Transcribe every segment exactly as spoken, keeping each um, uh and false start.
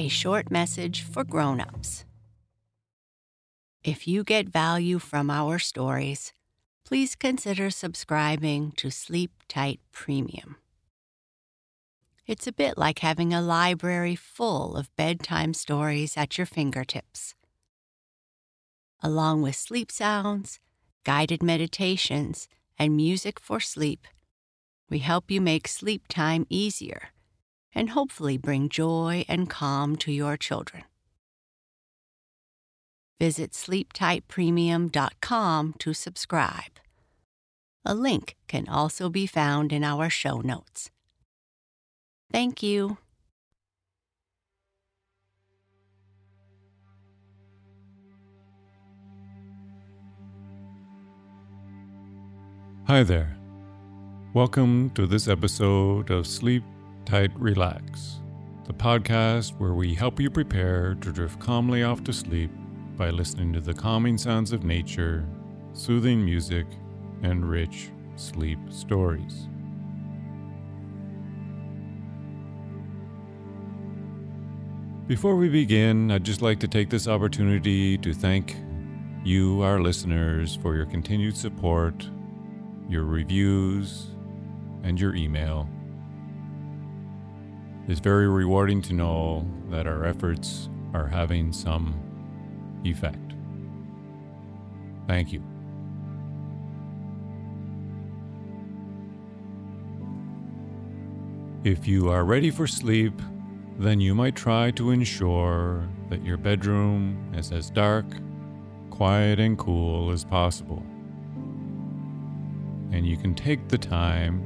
A short message for grown-ups. If you get value from our stories, please consider subscribing to Sleep Tight Premium. It's a bit like having a library full of bedtime stories at your fingertips. Along with sleep sounds, guided meditations, and music for sleep, we help you make sleep time easier and hopefully bring joy and calm to your children. Visit sleep tight premium dot com to subscribe. A link can also be found in our show notes. Thank you. Hi there. Welcome to this episode of Sleep Tight Relax, the podcast where we help you prepare to drift calmly off to sleep by listening to the calming sounds of nature, soothing music, and rich sleep stories. Before we begin, I'd just like to take this opportunity to thank you, our listeners, for your continued support, your reviews, and your email. It's very rewarding to know that our efforts are having some effect. Thank you. If you are ready for sleep, then you might try to ensure that your bedroom is as dark, quiet, and cool as possible. And you can take the time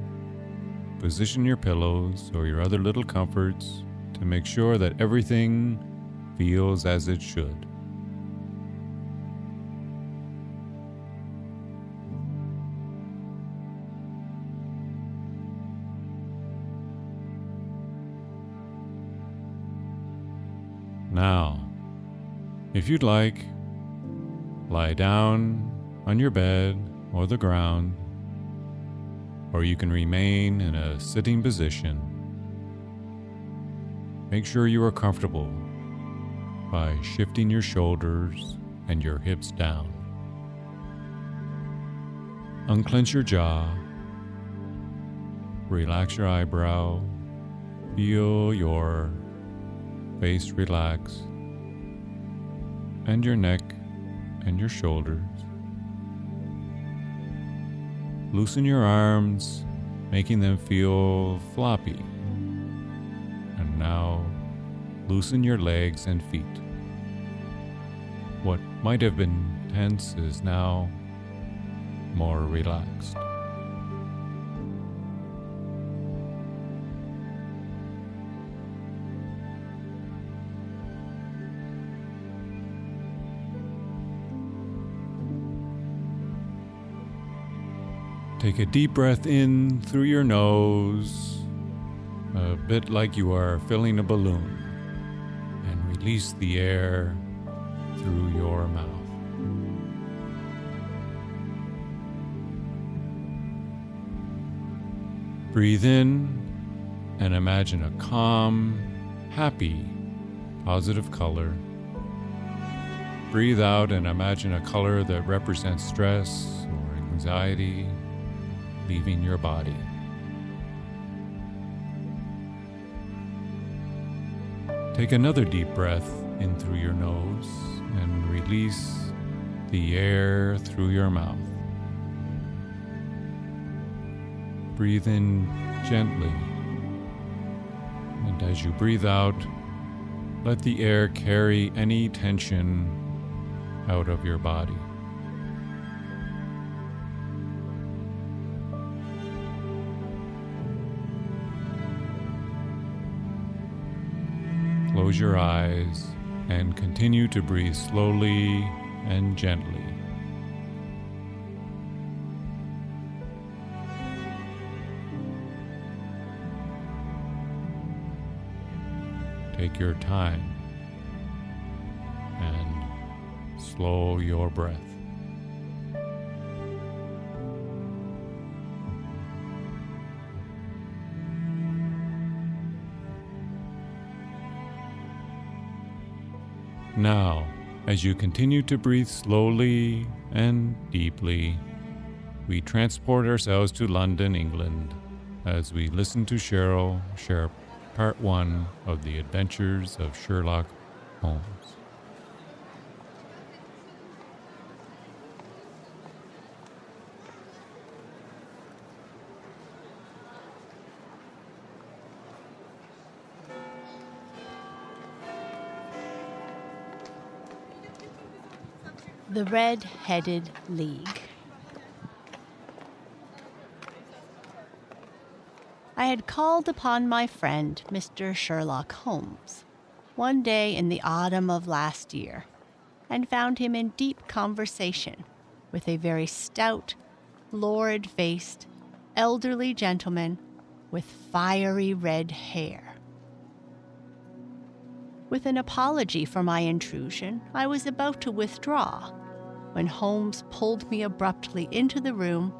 position your pillows or your other little comforts to make sure that everything feels as it should. Now, if you'd like, lie down on your bed or the ground, or you can remain in a sitting position. Make sure you are comfortable by shifting your shoulders and your hips down. Unclench your jaw, relax your eyebrow, feel your face relax, and your neck and your shoulders. Loosen your arms, making them feel floppy. And now, loosen your legs and feet. What might have been tense is now more relaxed. Take a deep breath in through your nose, a bit like you are filling a balloon, and release the air through your mouth. Breathe in and imagine a calm, happy, positive color. Breathe out and imagine a color that represents stress or anxiety leaving your body. Take another deep breath in through your nose and release the air through your mouth. Breathe in gently, and as you breathe out, let the air carry any tension out of your body. Close your eyes and continue to breathe slowly and gently. Take your time and slow your breath. Now, as you continue to breathe slowly and deeply, we transport ourselves to London, England, as we listen to Sheryl share Part one of The Adventures of Sherlock Holmes. The Red-Headed League. I had called upon my friend, Mister Sherlock Holmes, one day in the autumn of last year, and found him in deep conversation with a very stout, florid-faced, elderly gentleman with fiery red hair. With an apology for my intrusion, I was about to withdraw when Holmes pulled me abruptly into the room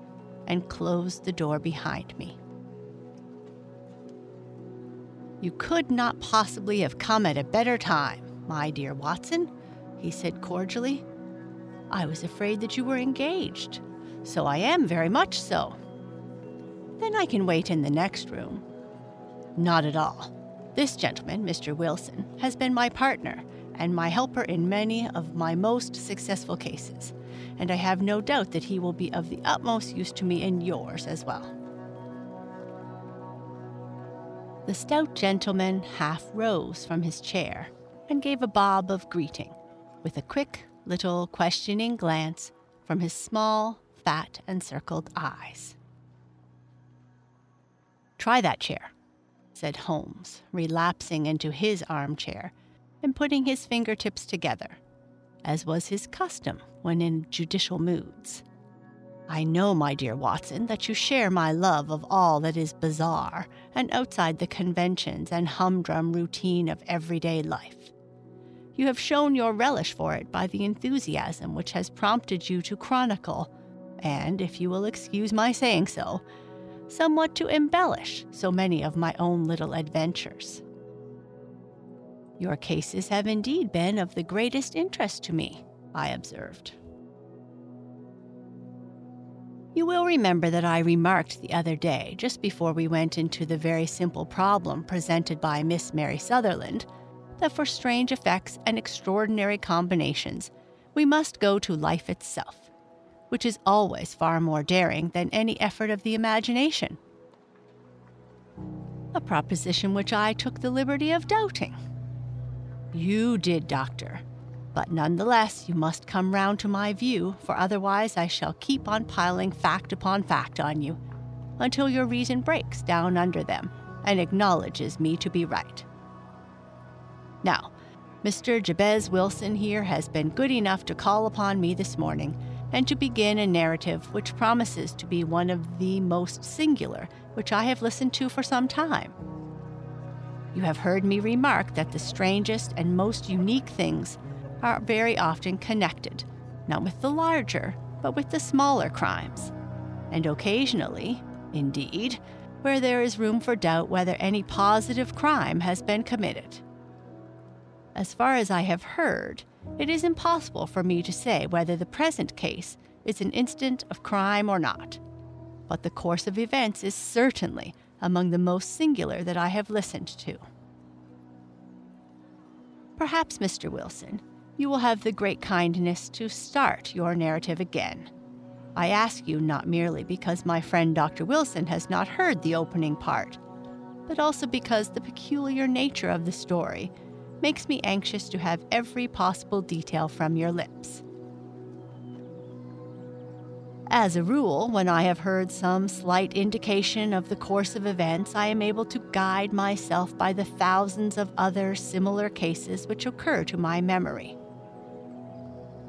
and closed the door behind me. "You could not possibly have come at a better time, my dear Watson," he said cordially. "I was afraid that you were engaged, so I am very much so." "Then I can wait in the next room." "Not at all. This gentleman, Mister Wilson, has been my partner and my helper in many of my most successful cases, and I have no doubt that he will be of the utmost use to me in yours as well." The stout gentleman half rose from his chair and gave a bob of greeting, with a quick little questioning glance from his small, fat, encircled eyes. "Try that chair," said Holmes, relapsing into his armchair and putting his fingertips together, as was his custom when in judicial moods. "I know, my dear Watson, that you share my love of all that is bizarre and outside the conventions and humdrum routine of everyday life. You have shown your relish for it by the enthusiasm which has prompted you to chronicle, and, if you will excuse my saying so, somewhat to embellish so many of my own little adventures. Your cases have indeed been of the greatest interest to me," I observed. "You will remember that I remarked the other day, just before we went into the very simple problem presented by Miss Mary Sutherland, that for strange effects and extraordinary combinations, we must go to life itself, which is always far more daring than any effort of the imagination. A proposition which I took the liberty of doubting." "You did, Doctor. But nonetheless, you must come round to my view, for otherwise I shall keep on piling fact upon fact on you, until your reason breaks down under them and acknowledges me to be right. Now, Mister Jabez Wilson here has been good enough to call upon me this morning and to begin a narrative which promises to be one of the most singular which I have listened to for some time. You have heard me remark that the strangest and most unique things are very often connected, not with the larger, but with the smaller crimes, and occasionally, indeed, where there is room for doubt whether any positive crime has been committed. As far as I have heard, it is impossible for me to say whether the present case is an instance of crime or not, but the course of events is certainly among the most singular that I have listened to. Perhaps, Mister Wilson, you will have the great kindness to start your narrative again. I ask you not merely because my friend Doctor Wilson has not heard the opening part, but also because the peculiar nature of the story makes me anxious to have every possible detail from your lips." As a rule, when I have heard some slight indication of the course of events, I am able to guide myself by the thousands of other similar cases which occur to my memory.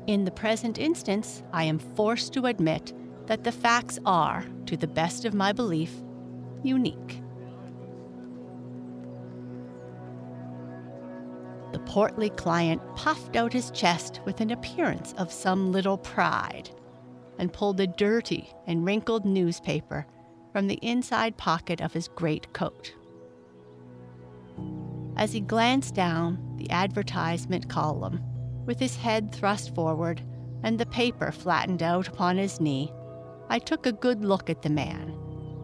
In the present instance, I am forced to admit that the facts are, to the best of my belief, unique. The portly client puffed out his chest with an appearance of some little pride, and pulled a dirty and wrinkled newspaper from the inside pocket of his great coat. As he glanced down the advertisement column, with his head thrust forward and the paper flattened out upon his knee, I took a good look at the man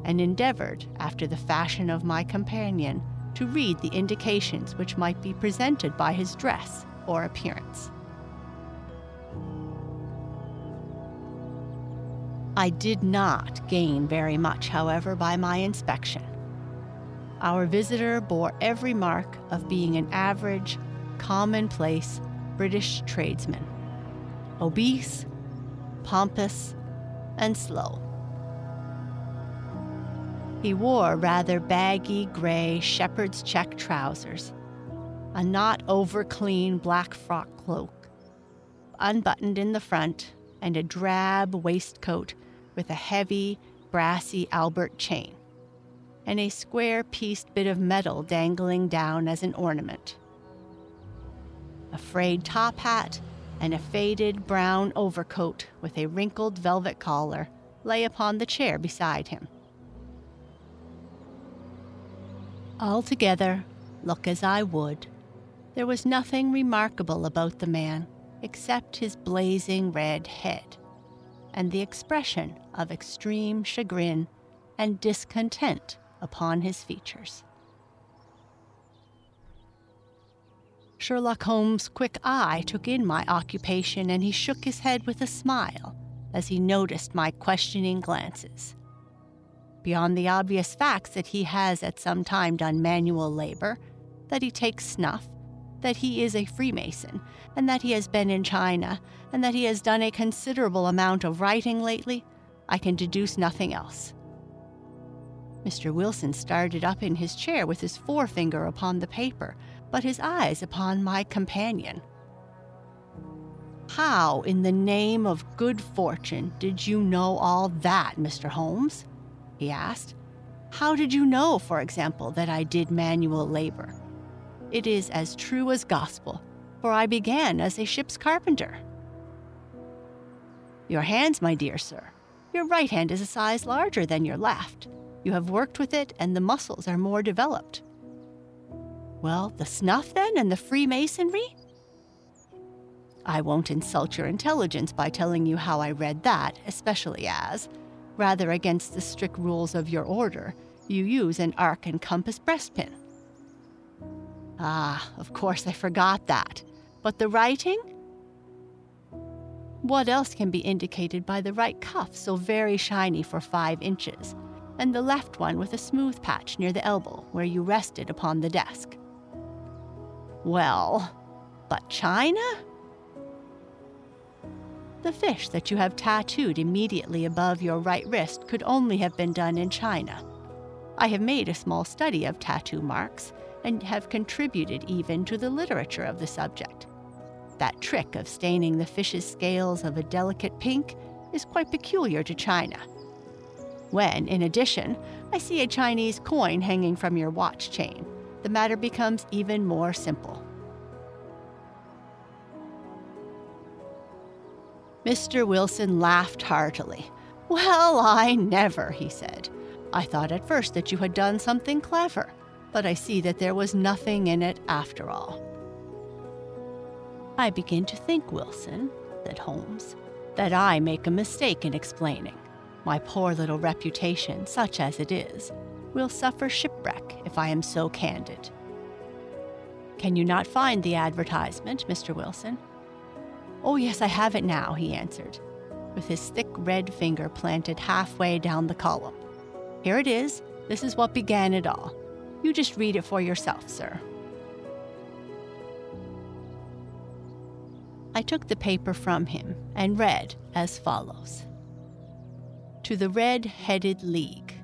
and endeavored, after the fashion of my companion, to read the indications which might be presented by his dress or appearance. I did not gain very much, however, by my inspection. Our visitor bore every mark of being an average, commonplace British tradesman, obese, pompous, and slow. He wore rather baggy gray shepherd's check trousers, a not over-clean black frock cloak, unbuttoned in the front, and a drab waistcoat with a heavy, brassy Albert chain, and a square-pieced bit of metal dangling down as an ornament. A frayed top hat and a faded brown overcoat with a wrinkled velvet collar lay upon the chair beside him. Altogether, look as I would, there was nothing remarkable about the man except his blazing red head, and the expression of extreme chagrin and discontent upon his features. Sherlock Holmes' quick eye took in my occupation, and he shook his head with a smile as he noticed my questioning glances. Beyond the obvious facts that he has at some time done manual labor, that he takes snuff, that he is a Freemason, and that he has been in China, and that he has done a considerable amount of writing lately, I can deduce nothing else. Mister Wilson started up in his chair with his forefinger upon the paper, but his eyes upon my companion. "How, in the name of good fortune, did you know all that, Mister Holmes?" he asked. "How did you know, for example, that I did manual labor? It is as true as gospel, for I began as a ship's carpenter." "Your hands, my dear sir. Your right hand is a size larger than your left. You have worked with it, and the muscles are more developed." "Well, the snuff, then, and the Freemasonry?" "I won't insult your intelligence by telling you how I read that, especially as, rather against the strict rules of your order, you use an arc and compass breastpin." "Ah, of course I forgot that. But the writing?" "What else can be indicated by the right cuff, so very shiny for five inches, and the left one with a smooth patch near the elbow, where you rested upon the desk?" "Well, but China?" "The fish that you have tattooed immediately above your right wrist could only have been done in China. I have made a small study of tattoo marks, and have contributed even to the literature of the subject. That trick of staining the fish's scales of a delicate pink is quite peculiar to China. When, in addition, I see a Chinese coin hanging from your watch chain, the matter becomes even more simple." Mister Wilson laughed heartily. "Well, I never," he said. "I thought at first that you had done something clever, but I see that there was nothing in it after all." "I begin to think, Wilson," said Holmes, "that I make a mistake in explaining. My poor little reputation, such as it is, will suffer shipwreck if I am so candid. Can you not find the advertisement, Mister Wilson?" "Oh, yes, I have it now," he answered, with his thick red finger planted halfway down the column. "Here it is. This is what began it all. You just read it for yourself, sir." I took the paper from him and read as follows. to the Red-Headed League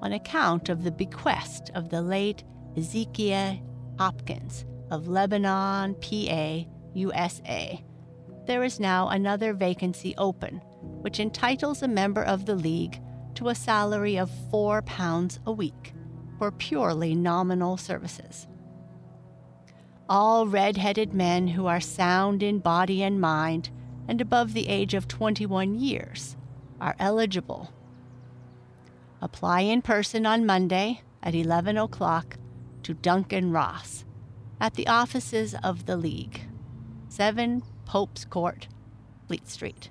on account of the bequest of the late Ezekiel Hopkins of Lebanon, P A, U S A. There is now another vacancy open, which entitles a member of the League to a salary of four pounds a week for purely nominal services. All red-headed men who are sound in body and mind and above the age of twenty-one years are eligible. Apply in person on Monday at eleven o'clock to Duncan Ross at the offices of the League, seven Pope's Court, Fleet Street.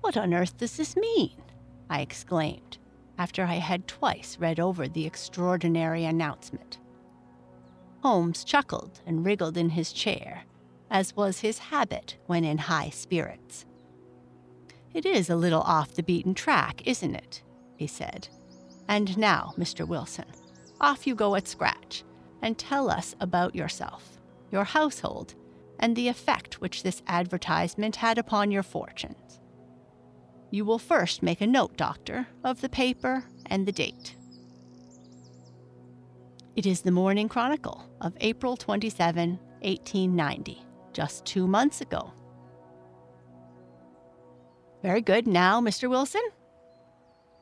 What on earth does this mean? I exclaimed, after I had twice read over the extraordinary announcement. Holmes chuckled and wriggled in his chair, as was his habit when in high spirits. "It is a little off the beaten track, isn't it?" he said. "And now, Mister Wilson, off you go at scratch, and tell us about yourself, your household, and the effect which this advertisement had upon your fortunes. You will first make a note, Doctor, of the paper and the date." It is the Morning Chronicle of April twenty-seventh, eighteen ninety, just two months ago. "Very good. Now, Mister Wilson?"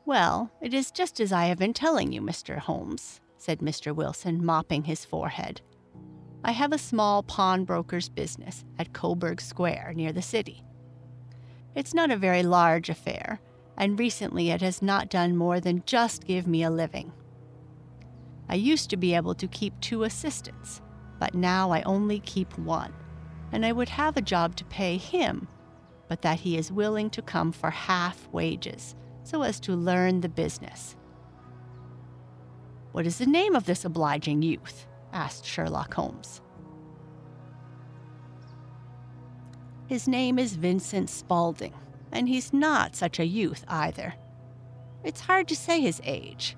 "Well, it is just as I have been telling you, Mister Holmes," said Mister Wilson, mopping his forehead. "I have a small pawnbroker's business at Coburg Square near the city. It's not a very large affair, and recently it has not done more than just give me a living. I used to be able to keep two assistants, but now I only keep one, and I would have a job to pay him, but that he is willing to come for half wages, so as to learn the business." "What is the name of this obliging youth?" asked Sherlock Holmes. "His name is Vincent Spaulding, and he's not such a youth either. It's hard to say his age.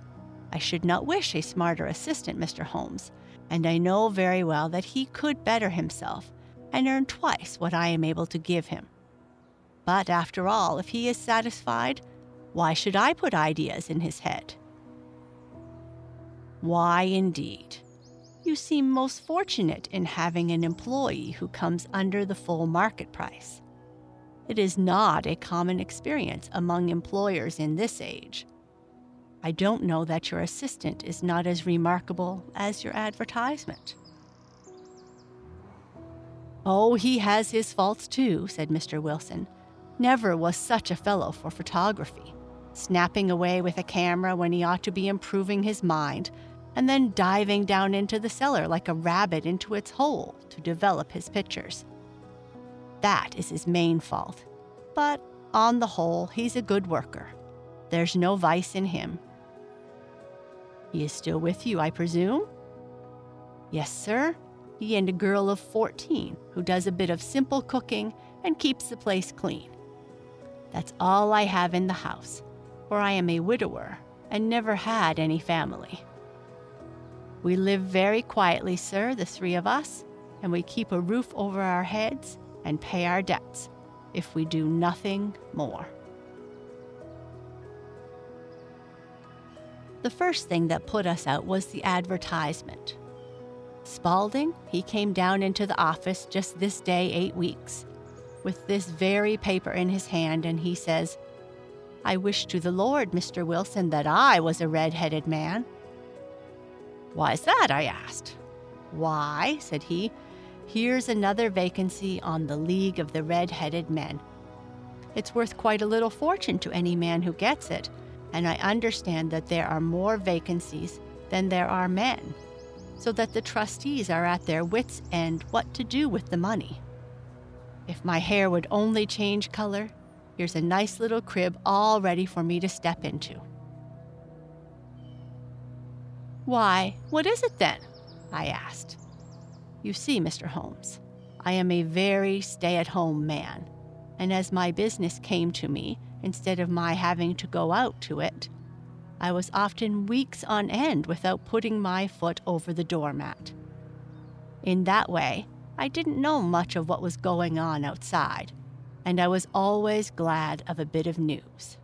I should not wish a smarter assistant, Mister Holmes, and I know very well that he could better himself and earn twice what I am able to give him. But after all, if he is satisfied, why should I put ideas in his head?" "Why, indeed? You seem most fortunate in having an employee who comes under the full market price. It is not a common experience among employers in this age. I don't know that your assistant is not as remarkable as your advertisement." "Oh, he has his faults too," said Mister Wilson. "Never was such a fellow for photography, snapping away with a camera when he ought to be improving his mind, and then diving down into the cellar like a rabbit into its hole to develop his pictures. That is his main fault. But on the whole, he's a good worker. There's no vice in him." "He is still with you, I presume?" "Yes, sir. He and a girl of fourteen who does a bit of simple cooking and keeps the place clean. That's all I have in the house, for I am a widower and never had any family. We live very quietly, sir, the three of us, and we keep a roof over our heads and pay our debts, if we do nothing more." The first thing that put us out was the advertisement. Spaulding, he came down into the office just this day eight weeks, with this very paper in his hand, and he says, "I wish to the Lord, Mister Wilson, that I was a red-headed man." "Why's that?" I asked. "Why," said he, "here's another vacancy on the League of the Red-Headed Men. It's worth quite a little fortune to any man who gets it, and I understand that there are more vacancies than there are men, so that the trustees are at their wits' end what to do with the money. If my hair would only change color, here's a nice little crib all ready for me to step into." "Why, what is it then?" I asked. "You see, Mister Holmes, I am a very stay-at-home man, and as my business came to me, instead of my having to go out to it, I was often weeks on end without putting my foot over the doormat. In that way, I didn't know much of what was going on outside, and I was always glad of a bit of news.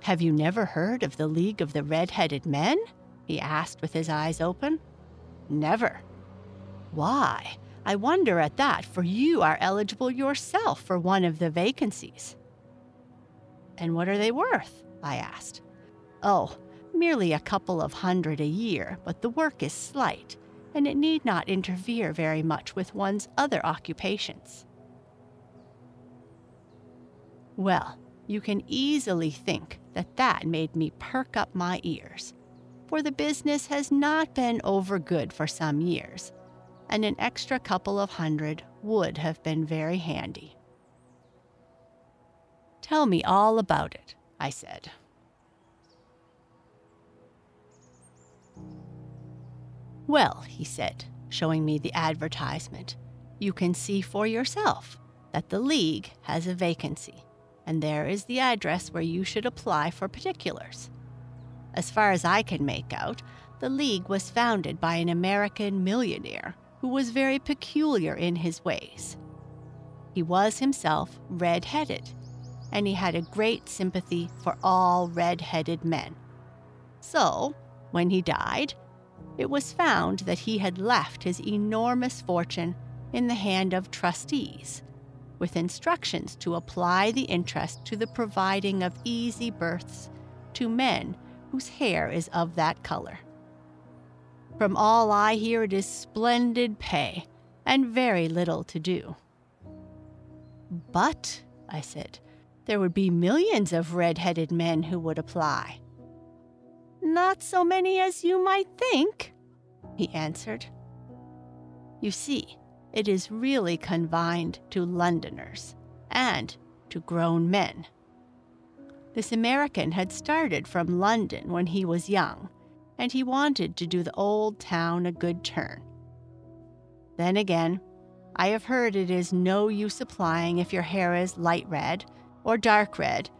"Have you never heard of the League of the Red-Headed Men?" he asked with his eyes open. "Never." "Why, I wonder at that, for you are eligible yourself for one of the vacancies." "And what are they worth?" I asked. "Oh, merely a couple of hundred a year, but the work is slight, and it need not interfere very much with one's other occupations." Well, you can easily think that that made me perk up my ears, for the business has not been over good for some years, and an extra couple of hundred would have been very handy. "Tell me all about it," I said. "Well," he said, showing me the advertisement, "you can see for yourself that the League has a vacancy, and there is the address where you should apply for particulars." As far as I can make out, the League was founded by an American millionaire who was very peculiar in his ways. He was himself red-headed, and he had a great sympathy for all red-headed men. So, when he died, it was found that he had left his enormous fortune in the hand of trustees, with instructions to apply the interest to the providing of easy berths to men whose hair is of that color. From all I hear, it is splendid pay and very little to do. "But," I said, "there would be millions of red-headed men who would apply." "Not so many as you might think," he answered. "You see, it is really confined to Londoners and to grown men. This American had started from London when he was young, and he wanted to do the old town a good turn. Then again, I have heard it is no use applying if your hair is light red or dark red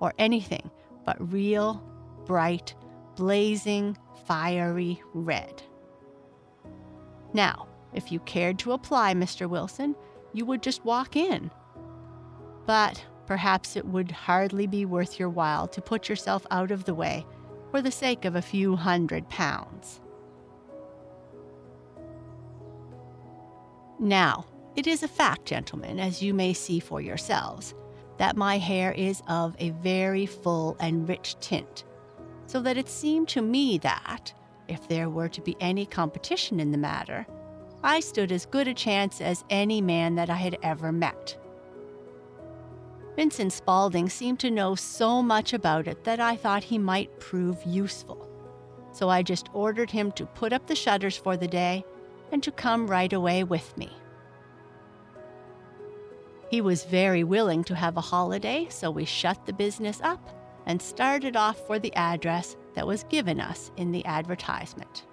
or anything but real, bright, blazing, fiery red. Now, if you cared to apply, Mister Wilson, you would just walk in. But perhaps it would hardly be worth your while to put yourself out of the way for the sake of a few hundred pounds. Now, it is a fact, gentlemen, as you may see for yourselves, that my hair is of a very full and rich tint, so that it seemed to me that, if there were to be any competition in the matter, I stood as good a chance as any man that I had ever met. Vincent Spaulding seemed to know so much about it that I thought he might prove useful, so I just ordered him to put up the shutters for the day and to come right away with me. He was very willing to have a holiday, so we shut the business up and started off for the address that was given us in the advertisement.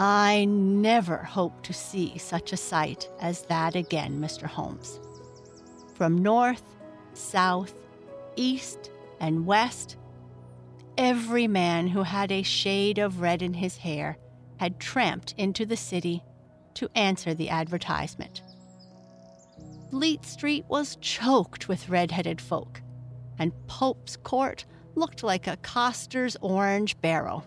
I never hope to see such a sight as that again, Mister Holmes. From north, south, east, and west, every man who had a shade of red in his hair had tramped into the city to answer the advertisement. Fleet Street was choked with red-headed folk, and Pope's Court looked like a coster's orange barrow.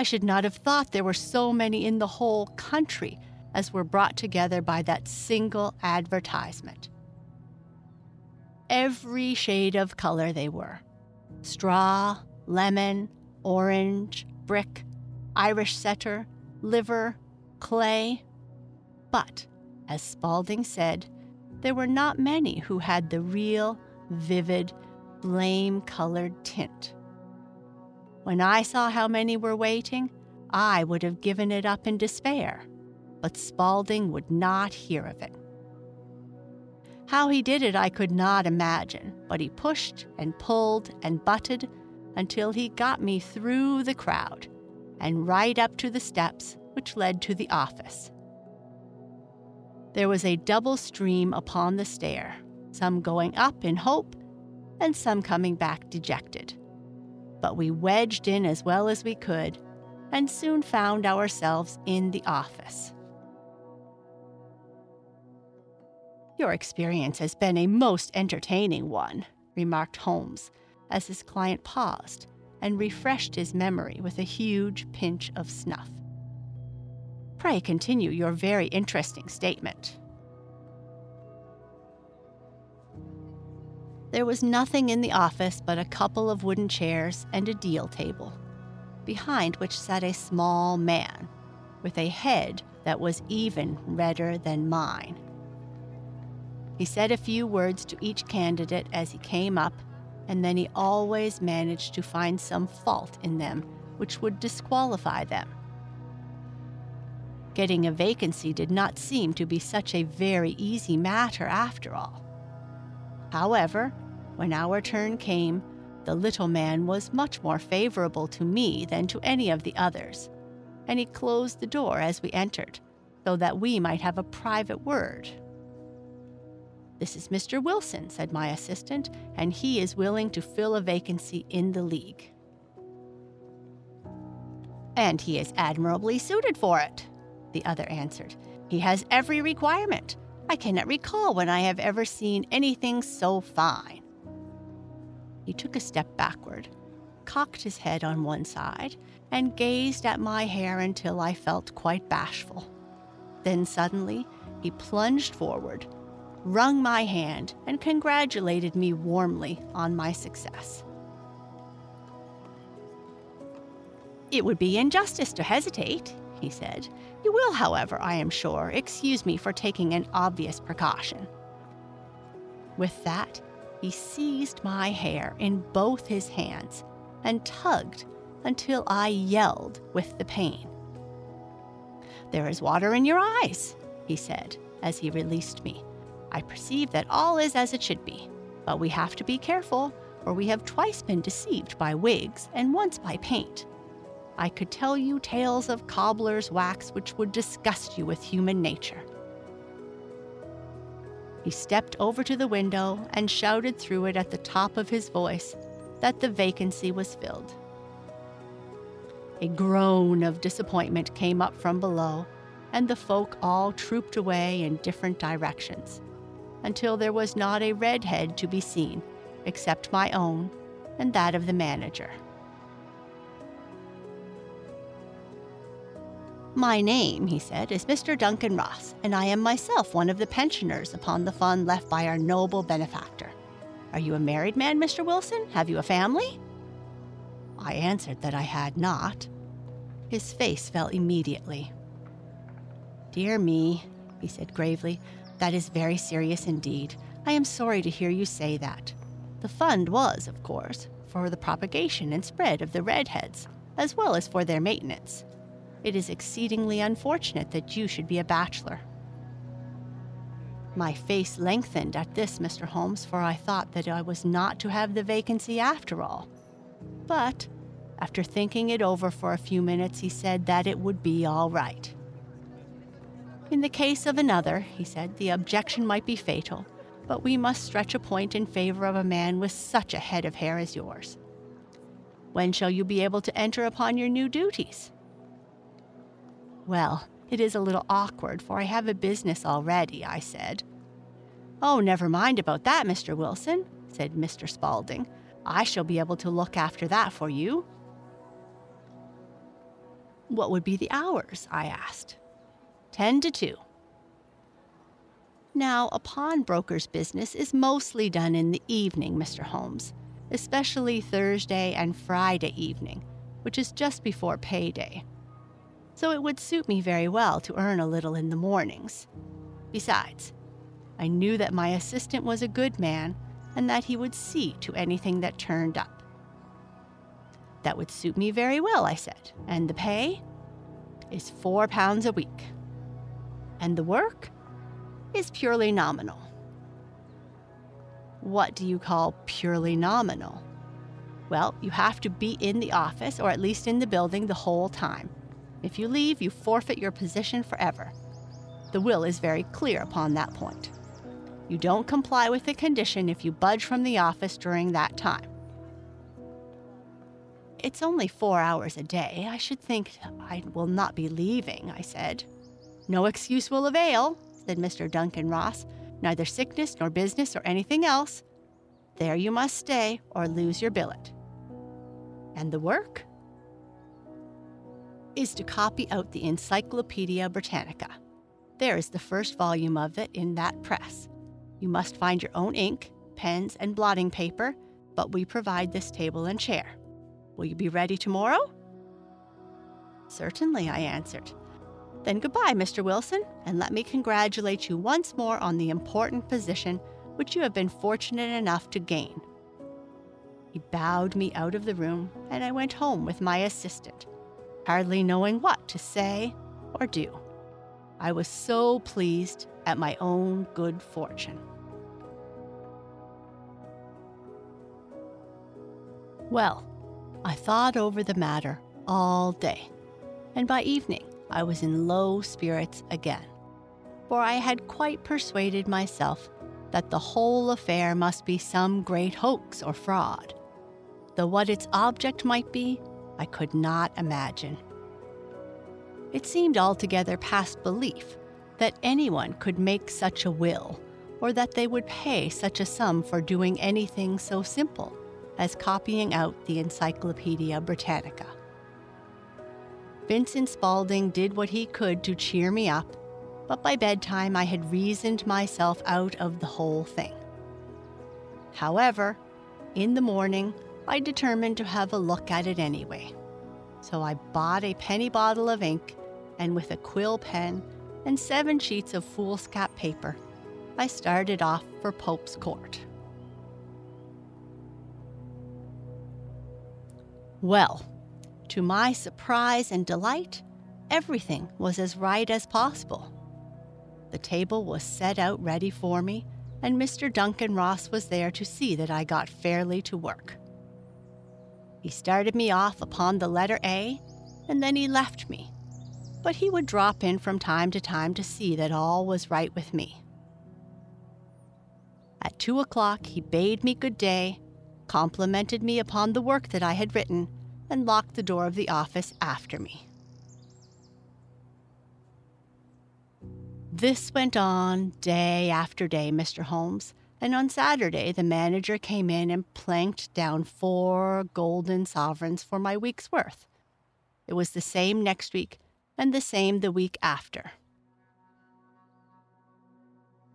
I should not have thought there were so many in the whole country as were brought together by that single advertisement. Every shade of color they were: straw, lemon, orange, brick, Irish setter, liver, clay. But, as Spaulding said, there were not many who had the real, vivid, flame-colored tint. When I saw how many were waiting, I would have given it up in despair, but Spaulding would not hear of it. How he did it I could not imagine, but he pushed and pulled and butted until he got me through the crowd and right up to the steps which led to the office. There was a double stream upon the stair, some going up in hope and some coming back dejected. but we wedged in as well as we could and soon found ourselves in the office. "Your experience has been a most entertaining one," remarked Holmes as his client paused and refreshed his memory with a huge pinch of snuff. "Pray continue your very interesting statement." There was nothing in the office but a couple of wooden chairs and a deal table, behind which sat a small man with a head that was even redder than mine. He said a few words to each candidate as he came up, and then he always managed to find some fault in them which would disqualify them. Getting a vacancy did not seem to be such a very easy matter after all. However, when our turn came, the little man was much more favorable to me than to any of the others, and he closed the door as we entered, so that we might have a private word. "This is Mister Wilson," said my assistant, "and he is willing to fill a vacancy in the league." "And he is admirably suited for it," the other answered. "He has every requirement. I cannot recall when I have ever seen anything so fine." He took a step backward, cocked his head on one side, and gazed at my hair until I felt quite bashful. Then suddenly he plunged forward, wrung my hand, and congratulated me warmly on my success. "It would be injustice to hesitate," he said. "You will, however, I am sure, excuse me for taking an obvious precaution." With that, he seized my hair in both his hands and tugged until I yelled with the pain. "There is water in your eyes," he said as he released me. "I perceive that all is as it should be, but we have to be careful, for we have twice been deceived by wigs and once by paint. I could tell you tales of cobbler's wax which would disgust you with human nature." He stepped over to the window and shouted through it at the top of his voice that the vacancy was filled. A groan of disappointment came up from below, and the folk all trooped away in different directions, until there was not a red head to be seen, except my own and that of the manager. "My name," he said, "is Mister Duncan Ross, and I am myself one of the pensioners upon the fund left by our noble benefactor. Are you a married man, Mister Wilson? Have you a family?" I answered that I had not. His face fell immediately. "Dear me," he said gravely, "that is very serious indeed. I am sorry to hear you say that. The fund was, of course, for the propagation and spread of the redheads, as well as for their maintenance. It is exceedingly unfortunate that you should be a bachelor." My face lengthened at this, Mister Holmes, for I thought that I was not to have the vacancy after all. But, after thinking it over for a few minutes, he said that it would be all right. "In the case of another," he said, "the objection might be fatal, but we must stretch a point in favor of a man with such a head of hair as yours. When shall you be able to enter upon your new duties?" "Well, it is a little awkward, for I have a business already," I said. "Oh, never mind about that, Mister Wilson," said Mister Spaulding. "I shall be able to look after that for you." "What would be the hours?" I asked. Ten to two. "Now, a pawnbroker's business is mostly done in the evening, Mister Holmes, especially Thursday and Friday evening, which is just before payday. So it would suit me very well to earn a little in the mornings. Besides, I knew that my assistant was a good man and that he would see to anything that turned up." "That would suit me very well," I said. "And the pay?" "Is four pounds a week." "And the work?" "Is purely nominal." "What do you call purely nominal?" "Well, you have to be in the office, or at least in the building, the whole time. If you leave, you forfeit your position forever. The will is very clear upon that point. You don't comply with the condition if you budge from the office during that time." It's only four hours a day. I should think I will not be leaving, I said. No excuse will avail, said Mister Duncan Ross. Neither sickness nor business or anything else. There you must stay or lose your billet. And the work is to copy out the Encyclopedia Britannica. There is the first volume of it in that press. You must find your own ink, pens, and blotting paper, but we provide this table and chair. Will you be ready tomorrow? Certainly, I answered. Then goodbye, Mister Wilson, and let me congratulate you once more on the important position which you have been fortunate enough to gain. He bowed me out of the room, and I went home with my assistant, hardly knowing what to say or do. I was so pleased at my own good fortune. Well, I thought over the matter all day, and by evening I was in low spirits again, for I had quite persuaded myself that the whole affair must be some great hoax or fraud, though what its object might be I could not imagine. It seemed altogether past belief that anyone could make such a will, or that they would pay such a sum for doing anything so simple as copying out the Encyclopedia Britannica. Vincent Spaulding did what he could to cheer me up, but by bedtime I had reasoned myself out of the whole thing. However, in the morning, I determined to have a look at it anyway. So I bought a penny bottle of ink, and with a quill pen and seven sheets of foolscap paper, I started off for Pope's Court. Well, to my surprise and delight, everything was as right as possible. The table was set out ready for me, and Mister Duncan Ross was there to see that I got fairly to work. He started me off upon the letter A, and then he left me, but he would drop in from time to time to see that all was right with me. At two o'clock, he bade me good day, complimented me upon the work that I had written, and locked the door of the office after me. This went on day after day, Mister Holmes, and on Saturday the manager came in and planked down four golden sovereigns for my week's worth. It was the same next week, and the same the week after.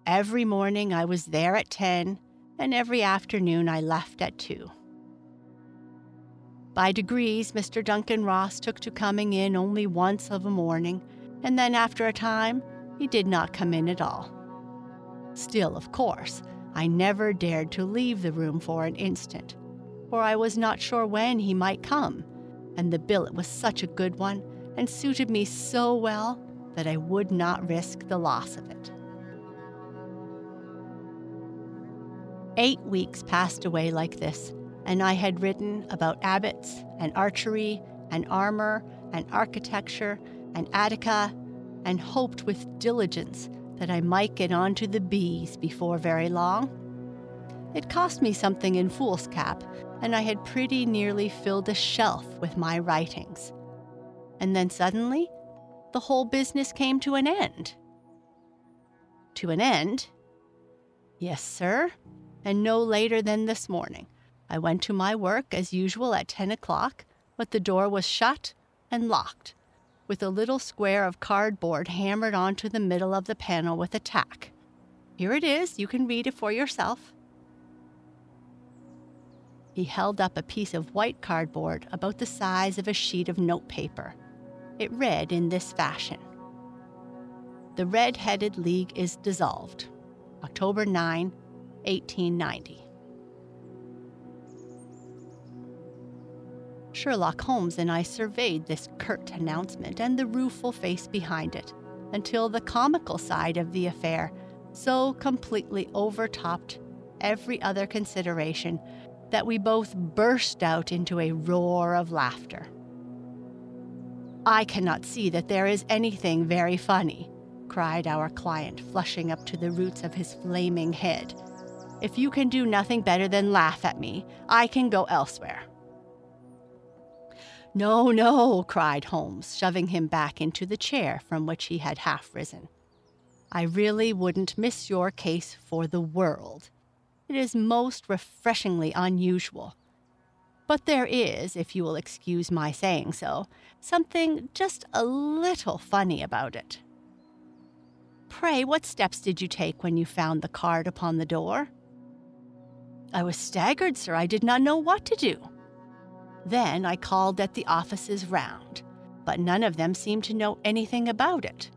Every morning I was there at ten, and every afternoon I left at two. By degrees, Mister Duncan Ross took to coming in only once of a morning, and then after a time, he did not come in at all. Still, of course, I never dared to leave the room for an instant, for I was not sure when he might come, and the billet was such a good one and suited me so well that I would not risk the loss of it. Eight weeks passed away like this, and I had written about abbots, and archery, and armor, and architecture, and Attica, and hoped with diligence that I might get on to the bees before very long. It cost me something in foolscap, and I had pretty nearly filled a shelf with my writings. And then suddenly, the whole business came to an end. To an end? Yes, sir, and no later than this morning. I went to my work as usual at ten o'clock, but the door was shut and locked, with a little square of cardboard hammered onto the middle of the panel with a tack. Here it is, you can read it for yourself. He held up a piece of white cardboard about the size of a sheet of notepaper. It read in this fashion. The Red-Headed League is dissolved, October ninth, eighteen ninety. Sherlock Holmes and I surveyed this curt announcement and the rueful face behind it, until the comical side of the affair so completely overtopped every other consideration that we both burst out into a roar of laughter. "I cannot see that there is anything very funny," cried our client, flushing up to the roots of his flaming head. "If you can do nothing better than laugh at me, I can go elsewhere." "No, no," cried Holmes, shoving him back into the chair from which he had half risen. "I really wouldn't miss your case for the world. It is most refreshingly unusual. But there is, if you will excuse my saying so, something just a little funny about it." "Pray, what steps did you take when you found the card upon the door?" "I was staggered, sir. I did not know what to do. Then I called at the offices round, but none of them seemed to know anything about it.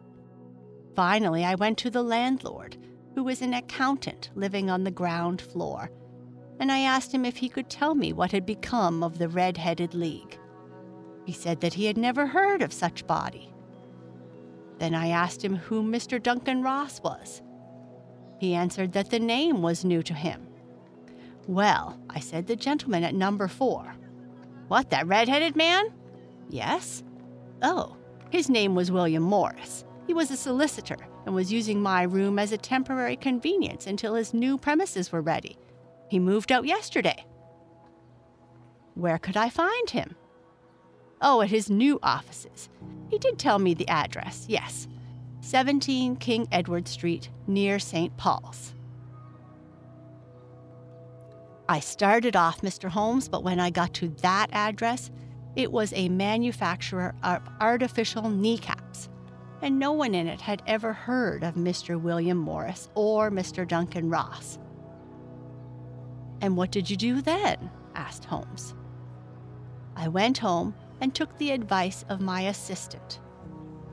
Finally, I went to the landlord, who is an accountant living on the ground floor, and I asked him if he could tell me what had become of the Red-Headed League. He said that he had never heard of such body. Then I asked him who Mister Duncan Ross was. He answered that the name was new to him. 'Well,' I said, 'the gentleman at number four.' 'What, that red-headed man?' 'Yes.' 'Oh, his name was William Morris. He was a solicitor and was using my room as a temporary convenience until his new premises were ready. He moved out yesterday.' 'Where could I find him?' 'Oh, at his new offices. He did tell me the address, yes. seventeen King Edward Street, near Saint Paul's.' I started off, Mister Holmes, but when I got to that address, it was a manufacturer of artificial kneecaps, and no one in it had ever heard of Mister William Morris or Mister Duncan Ross." "And what did you do then?" asked Holmes. "I went home and took the advice of my assistant,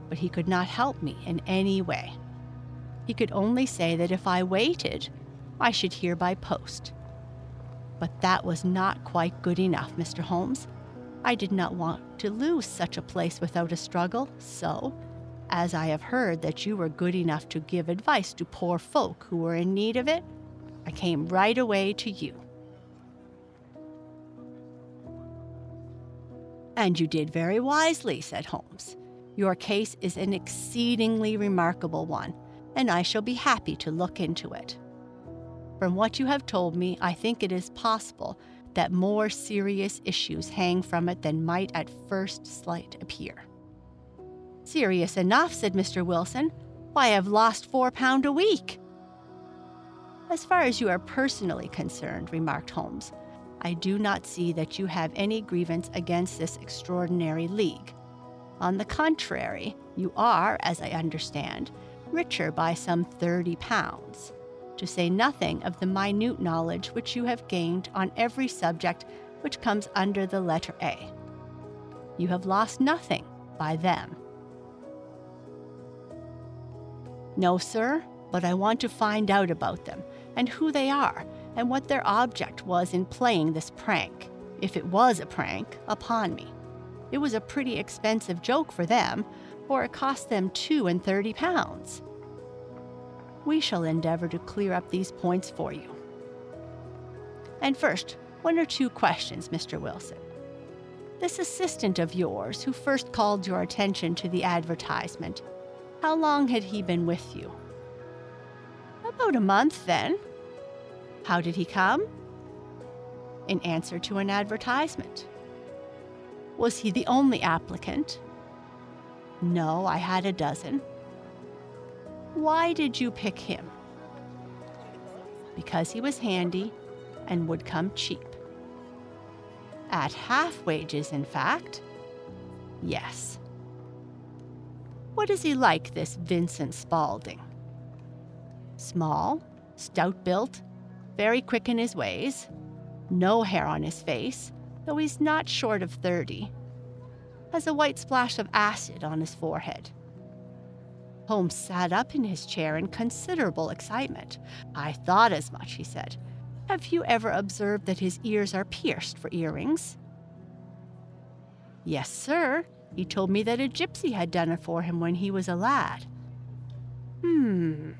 but he could not help me in any way. He could only say that if I waited, I should hear by post. But that was not quite good enough, Mister Holmes. I did not want to lose such a place without a struggle, so, as I have heard that you were good enough to give advice to poor folk who were in need of it, I came right away to you." "And you did very wisely," said Holmes. "Your case is an exceedingly remarkable one, and I shall be happy to look into it. From what you have told me, I think it is possible that more serious issues hang from it than might at first sight appear." "Serious enough," said Mister Wilson. "Why, I have lost four pound a week." "As far as you are personally concerned," remarked Holmes, "I do not see that you have any grievance against this extraordinary league. On the contrary, you are, as I understand, richer by some thirty pounds, to say nothing of the minute knowledge which you have gained on every subject which comes under the letter A. You have lost nothing by them." "No, sir, but I want to find out about them, and who they are, and what their object was in playing this prank, if it was a prank, upon me. It was a pretty expensive joke for them, for it cost them two and thirty pounds. We shall endeavor to clear up these points for you. And first, one or two questions, Mister Wilson. This assistant of yours, who first called your attention to the advertisement, how long had he been with you?" "About a month, then." "How did he come?" "In answer to an advertisement." "Was he the only applicant?" "No, I had a dozen." "Why did you pick him?" "Because he was handy and would come cheap." "At half wages, in fact?" "Yes." "What is he like, this Vincent Spaulding?" "Small, stout-built, very quick in his ways, no hair on his face, though he's not short of thirty. Has a white splash of acid on his forehead." Holmes sat up in his chair in considerable excitement. "I thought as much," he said. "Have you ever observed that his ears are pierced for earrings?" "Yes, sir. He told me that a gypsy had done it for him when he was a lad." "Hmm,"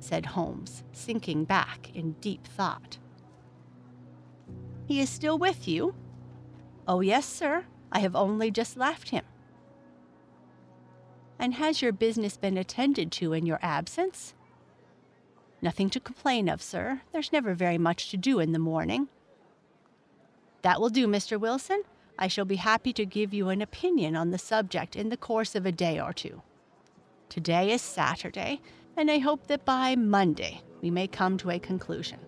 said Holmes, sinking back in deep thought. "He is still with you?" "Oh, yes, sir. I have only just left him." "And has your business been attended to in your absence?" "Nothing to complain of, sir. There's never very much to do in the morning." "That will do, Mister Wilson. I shall be happy to give you an opinion on the subject in the course of a day or two. Today is Saturday, and I hope that by Monday we may come to a conclusion.